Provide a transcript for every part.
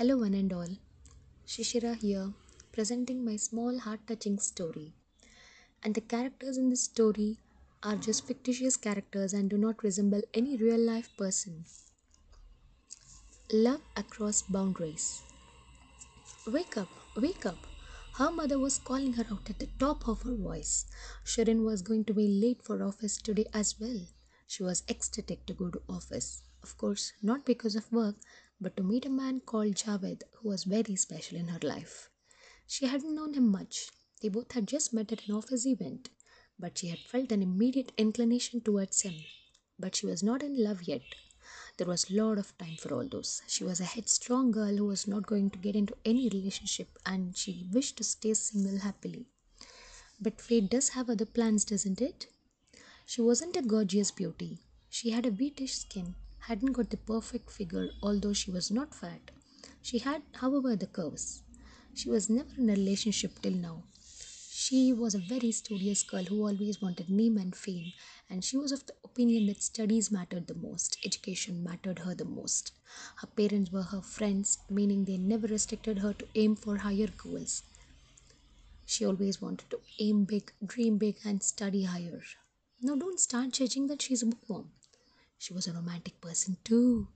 Hello, one and all. Shishira here, presenting my small, heart touching story. And the characters in this story are just fictitious characters and do not resemble any real life person. Love across boundaries. Wake up, wake up. Her mother was calling her out at the top of her voice. Shirin was going to be late for office today as well. She was ecstatic to go to office. Of course, not because of work, but to meet a man called Javed, who was very special in her life. She hadn't known him much. They both had just met at an office event, but she had felt an immediate inclination towards him. But she was not in love yet. There was a lot of time for all those. She was a headstrong girl who was not going to get into any relationship, and she wished to stay single happily. But fate does have other plans, doesn't it? She wasn't a gorgeous beauty. She had a beatish skin, hadn't got the perfect figure, although she was not fat. She had, however, the curves. She was never in a relationship till now. She was a very studious girl who always wanted name and fame, and she was of the opinion that studies mattered the most, education mattered her the most. Her parents were her friends, meaning they never restricted her to aim for higher goals. She always wanted to aim big, dream big, and study higher. Now don't start judging that she's a bookworm. She was a romantic person too.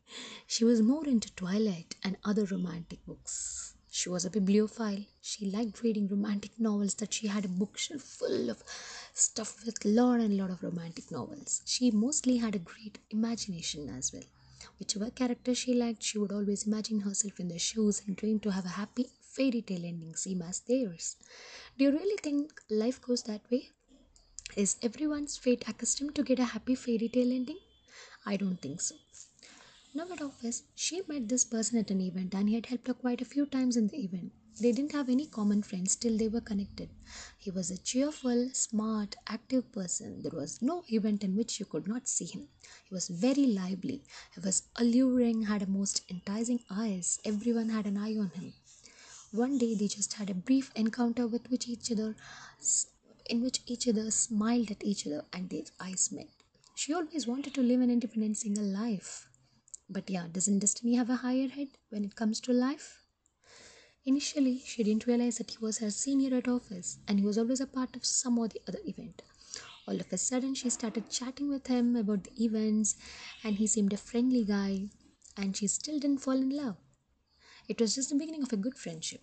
She was more into Twilight and other romantic books. She was a bibliophile. She liked reading romantic novels, that she had a bookshelf full of stuff with lot and lot of romantic novels. She mostly had a great imagination as well. Whichever character she liked, she would always imagine herself in their shoes and dream to have a happy fairy tale ending seem as theirs. Do you really think life goes that way? Is everyone's fate accustomed to get a happy fairy tale ending? I don't think so. Now at office, she met this person at an event, and he had helped her quite a few times in the event. They didn't have any common friends till they were connected. He was a cheerful, smart, active person. There was no event in which you could not see him. He was very lively. He was alluring, had a most enticing eyes. Everyone had an eye on him. One day they just had a brief encounter in which each other smiled at each other and their eyes met. She always wanted to live an independent single life. But yeah, doesn't destiny have a higher head when it comes to life? Initially, she didn't realize that he was her senior at office, and he was always a part of some or the other event. All of a sudden, she started chatting with him about the events, and he seemed a friendly guy, and she still didn't fall in love. It was just the beginning of a good friendship.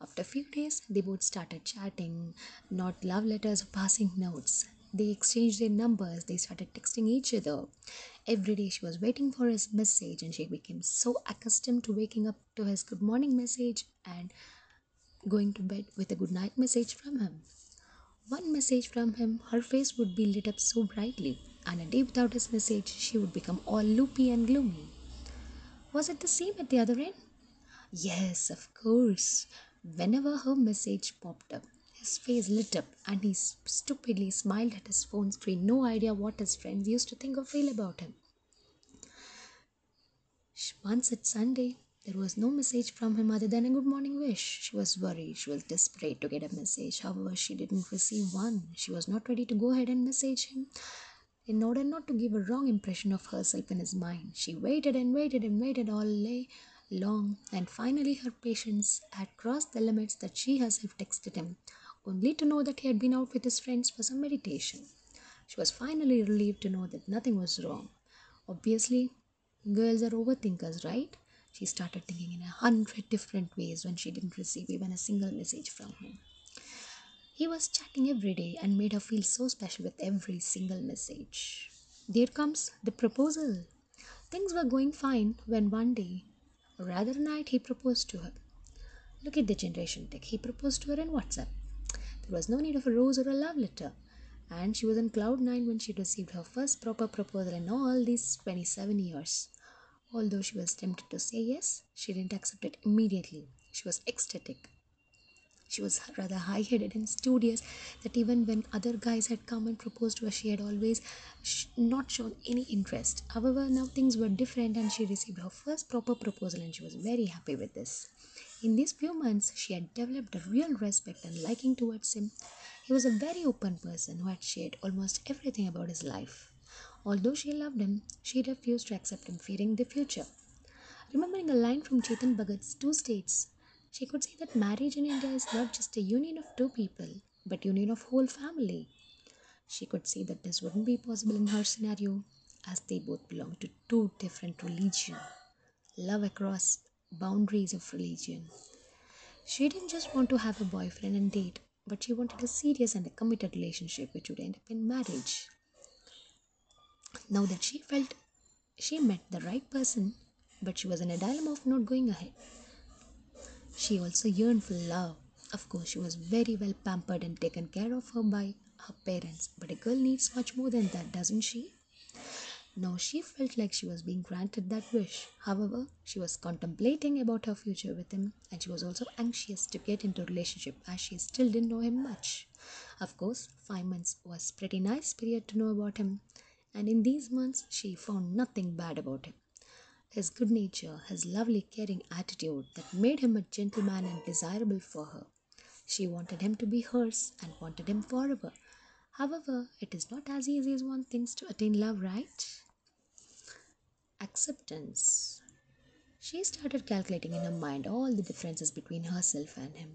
After a few days, they both started chatting, not love letters or passing notes. They exchanged their numbers. They started texting each other. Every day she was waiting for his message, and she became so accustomed to waking up to his good morning message and going to bed with a good night message from him. One message from him, her face would be lit up so brightly, and a day without his message, she would become all loopy and gloomy. Was it the same at the other end? Yes, of course. Whenever her message popped up, his face lit up, and he stupidly smiled at his phone screen, no idea what his friends used to think or feel about him. Once at Sunday, there was no message from him other than a good morning wish. She was worried. She was desperate to get a message. However, she didn't receive one. She was not ready to go ahead and message him. In order not to give a wrong impression of herself in his mind, she waited and waited and waited all day long, and finally her patience had crossed the limits that she herself texted him, only to know that he had been out with his friends for some meditation. She was finally relieved to know that nothing was wrong. Obviously, girls are overthinkers, right? She started thinking in 100 different ways when she didn't receive even a single message from him. He was chatting every day and made her feel so special with every single message. There comes the proposal. Things were going fine when one day, or rather night, he proposed to her. Look at the generation tech. He proposed to her in WhatsApp. There was no need of a rose or a love letter, and she was on cloud nine when she received her first proper proposal in all these 27 years. Although she was tempted to say yes, she didn't accept it immediately. She was ecstatic. She was rather high-headed and studious, that even when other guys had come and proposed to her, she had always not shown any interest. However, now things were different, and she received her first proper proposal, and she was very happy with this. In these few months, she had developed a real respect and liking towards him. He was a very open person who had shared almost everything about his life. Although she loved him, she refused to accept him, fearing the future. Remembering a line from Chetan Bhagat's Two States, she could say that marriage in India is not just a union of two people, but union of whole family. She could say that this wouldn't be possible in her scenario, as they both belong to two different religions. Love across boundaries of religion. She didn't just want to have a boyfriend and date, but she wanted a serious and a committed relationship which would end up in marriage. Now that she felt she met the right person, but she was in a dilemma of not going ahead. She also yearned for love. Of course, she was very well pampered and taken care of her by her parents, but a girl needs much more than that, doesn't she? Now she felt like she was being granted that wish. However, she was contemplating about her future with him, and she was also anxious to get into a relationship as she still didn't know him much. Of course, 5 months was a pretty nice period to know about him, and in these months she found nothing bad about him. His good nature, his lovely caring attitude that made him a gentleman and desirable for her. She wanted him to be hers and wanted him forever. However, it is not as easy as one thinks to attain love, right? Acceptance. She started calculating in her mind all the differences between herself and him.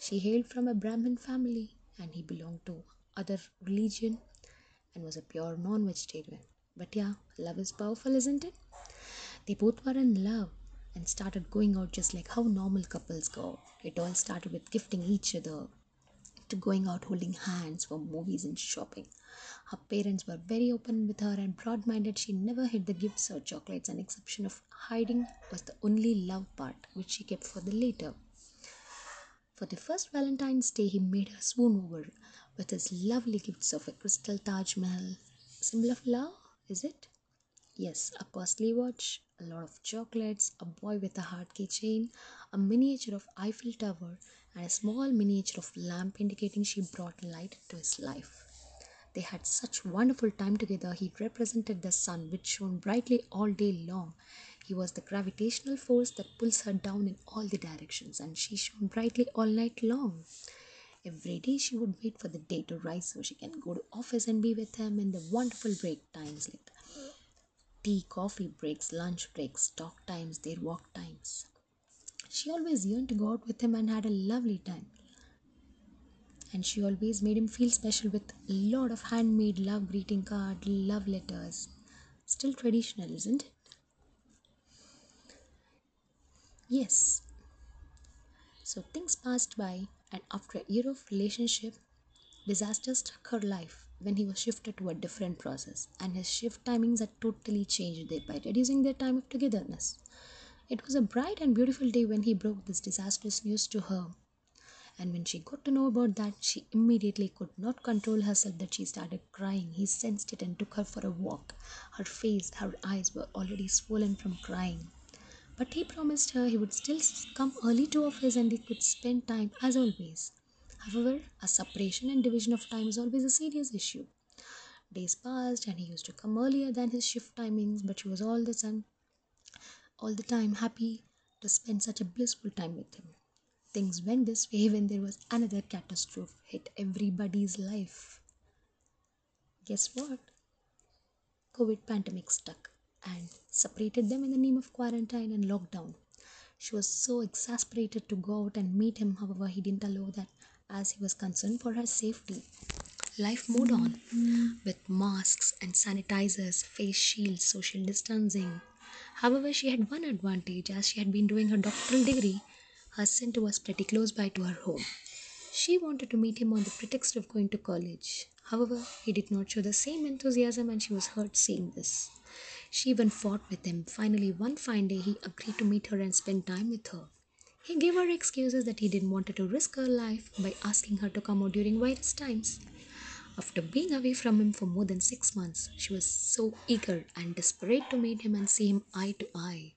She hailed from a Brahmin family and he belonged to other religion and was a pure non-vegetarian. But yeah, love is powerful, isn't it? They both were in love and started going out just like how normal couples go. It all started with gifting each other, to going out holding hands for movies and shopping. Her parents were very open with her and broad-minded. She never hid the gifts or chocolates, an exception of hiding was the only love part which she kept for the later. For the first Valentine's Day, he made her swoon over with his lovely gifts of a crystal Taj Mahal. Symbol of love, is it? Yes, a costly watch, a lot of chocolates, a boy with a heart keychain, a miniature of Eiffel Tower, and a small miniature of lamp indicating she brought light to his life. They had such wonderful time together. He represented the sun, which shone brightly all day long. He was the gravitational force that pulls her down in all the directions, and she shone brightly all night long. Every day she would wait for the day to rise so she can go to office and be with him in the wonderful break times like tea, coffee breaks, lunch breaks, talk times, their walk times. She always yearned to go out with him and had a lovely time. And she always made him feel special with a lot of handmade love greeting card, love letters. Still traditional, isn't it? Yes. So things passed by, and after a year of relationship, disaster struck her life when he was shifted to a different process, and his shift timings had totally changed, thereby reducing their time of togetherness. It was a bright and beautiful day when he broke this disastrous news to her, and when she got to know about that, she immediately could not control herself that she started crying. He sensed it and took her for a walk. Her face, her eyes were already swollen from crying. But he promised her he would still come early to office and they could spend time as always. However, a separation and division of time is always a serious issue. Days passed and he used to come earlier than his shift timings, but she was all the time happy to spend such a blissful time with him. Things went this way when there was another catastrophe hit everybody's life. Guess what? COVID pandemic stuck and separated them in the name of quarantine and lockdown. She was so exasperated to go out and meet him, however, he didn't allow that, as he was concerned for her safety. Life moved on with masks and sanitizers, face shields, social distancing. However, she had one advantage, as she had been doing her doctoral degree. Her center was pretty close by to her home. She wanted to meet him on the pretext of going to college. However, he did not show the same enthusiasm, and she was hurt seeing this. She even fought with him. Finally, one fine day, he agreed to meet her and spend time with her. He gave her excuses that he didn't want her to risk her life by asking her to come out during virus times. After being away from him for more than 6 months, she was so eager and desperate to meet him and see him eye to eye.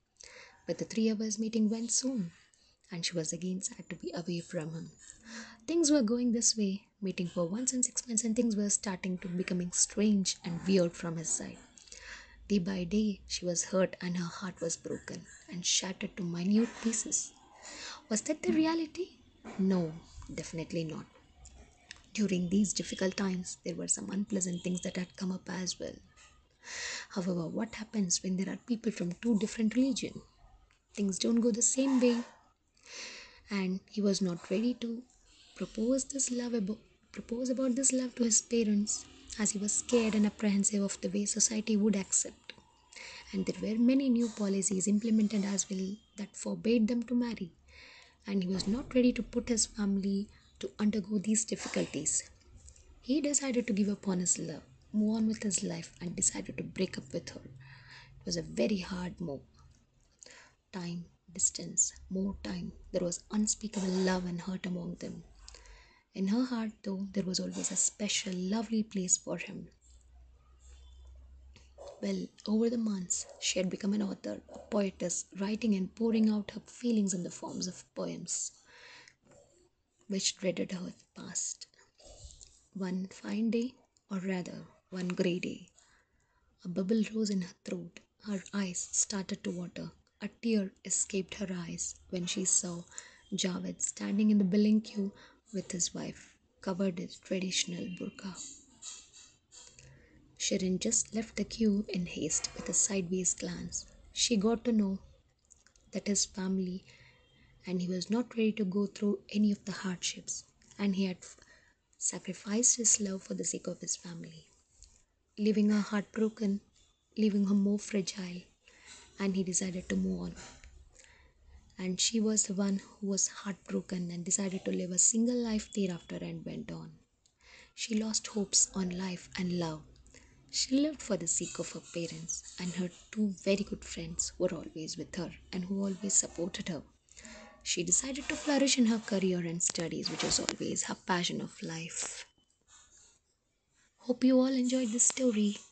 But the 3 hours meeting went soon, and she was again sad to be away from him. Things were going this way, meeting for once in 6 months, and things were starting to becoming strange and weird from his side. Day by day, she was hurt and her heart was broken and shattered to minute pieces. Was that the reality? No, definitely not. During these difficult times, there were some unpleasant things that had come up as well. However, what happens when there are people from two different religions? things don't go the same way, and he was not ready to propose about this love to his parents, as he was scared and apprehensive of the way society would accept. And there were many new policies implemented as well that forbade them to marry, and he was not ready to put his family to undergo these difficulties. He decided to give up on his love, move on with his life, and decided to break up with her. It was a very hard move. Time, distance, more time. There was unspeakable love and hurt among them. In her heart, though, there was always a special, lovely place for him. Well, over the months, she had become an author, a poetess, writing and pouring out her feelings in the forms of poems, which dreaded her past. One fine day, or rather, one grey day, a bubble rose in her throat. Her eyes started to water. A tear escaped her eyes when she saw Javed standing in the billing queue with his wife, covered in traditional burqa. Shirin just left the queue in haste with a sideways glance. She got to know that his family, and he was not ready to go through any of the hardships, and he had sacrificed his love for the sake of his family, leaving her heartbroken, leaving her more fragile, and he decided to move on. And she was the one who was heartbroken and decided to live a single life thereafter and went on. She lost hopes on life and love. She lived for the sake of her parents, and her two very good friends were always with her and who always supported her. She decided to flourish in her career and studies, which was always her passion of life. Hope you all enjoyed this story.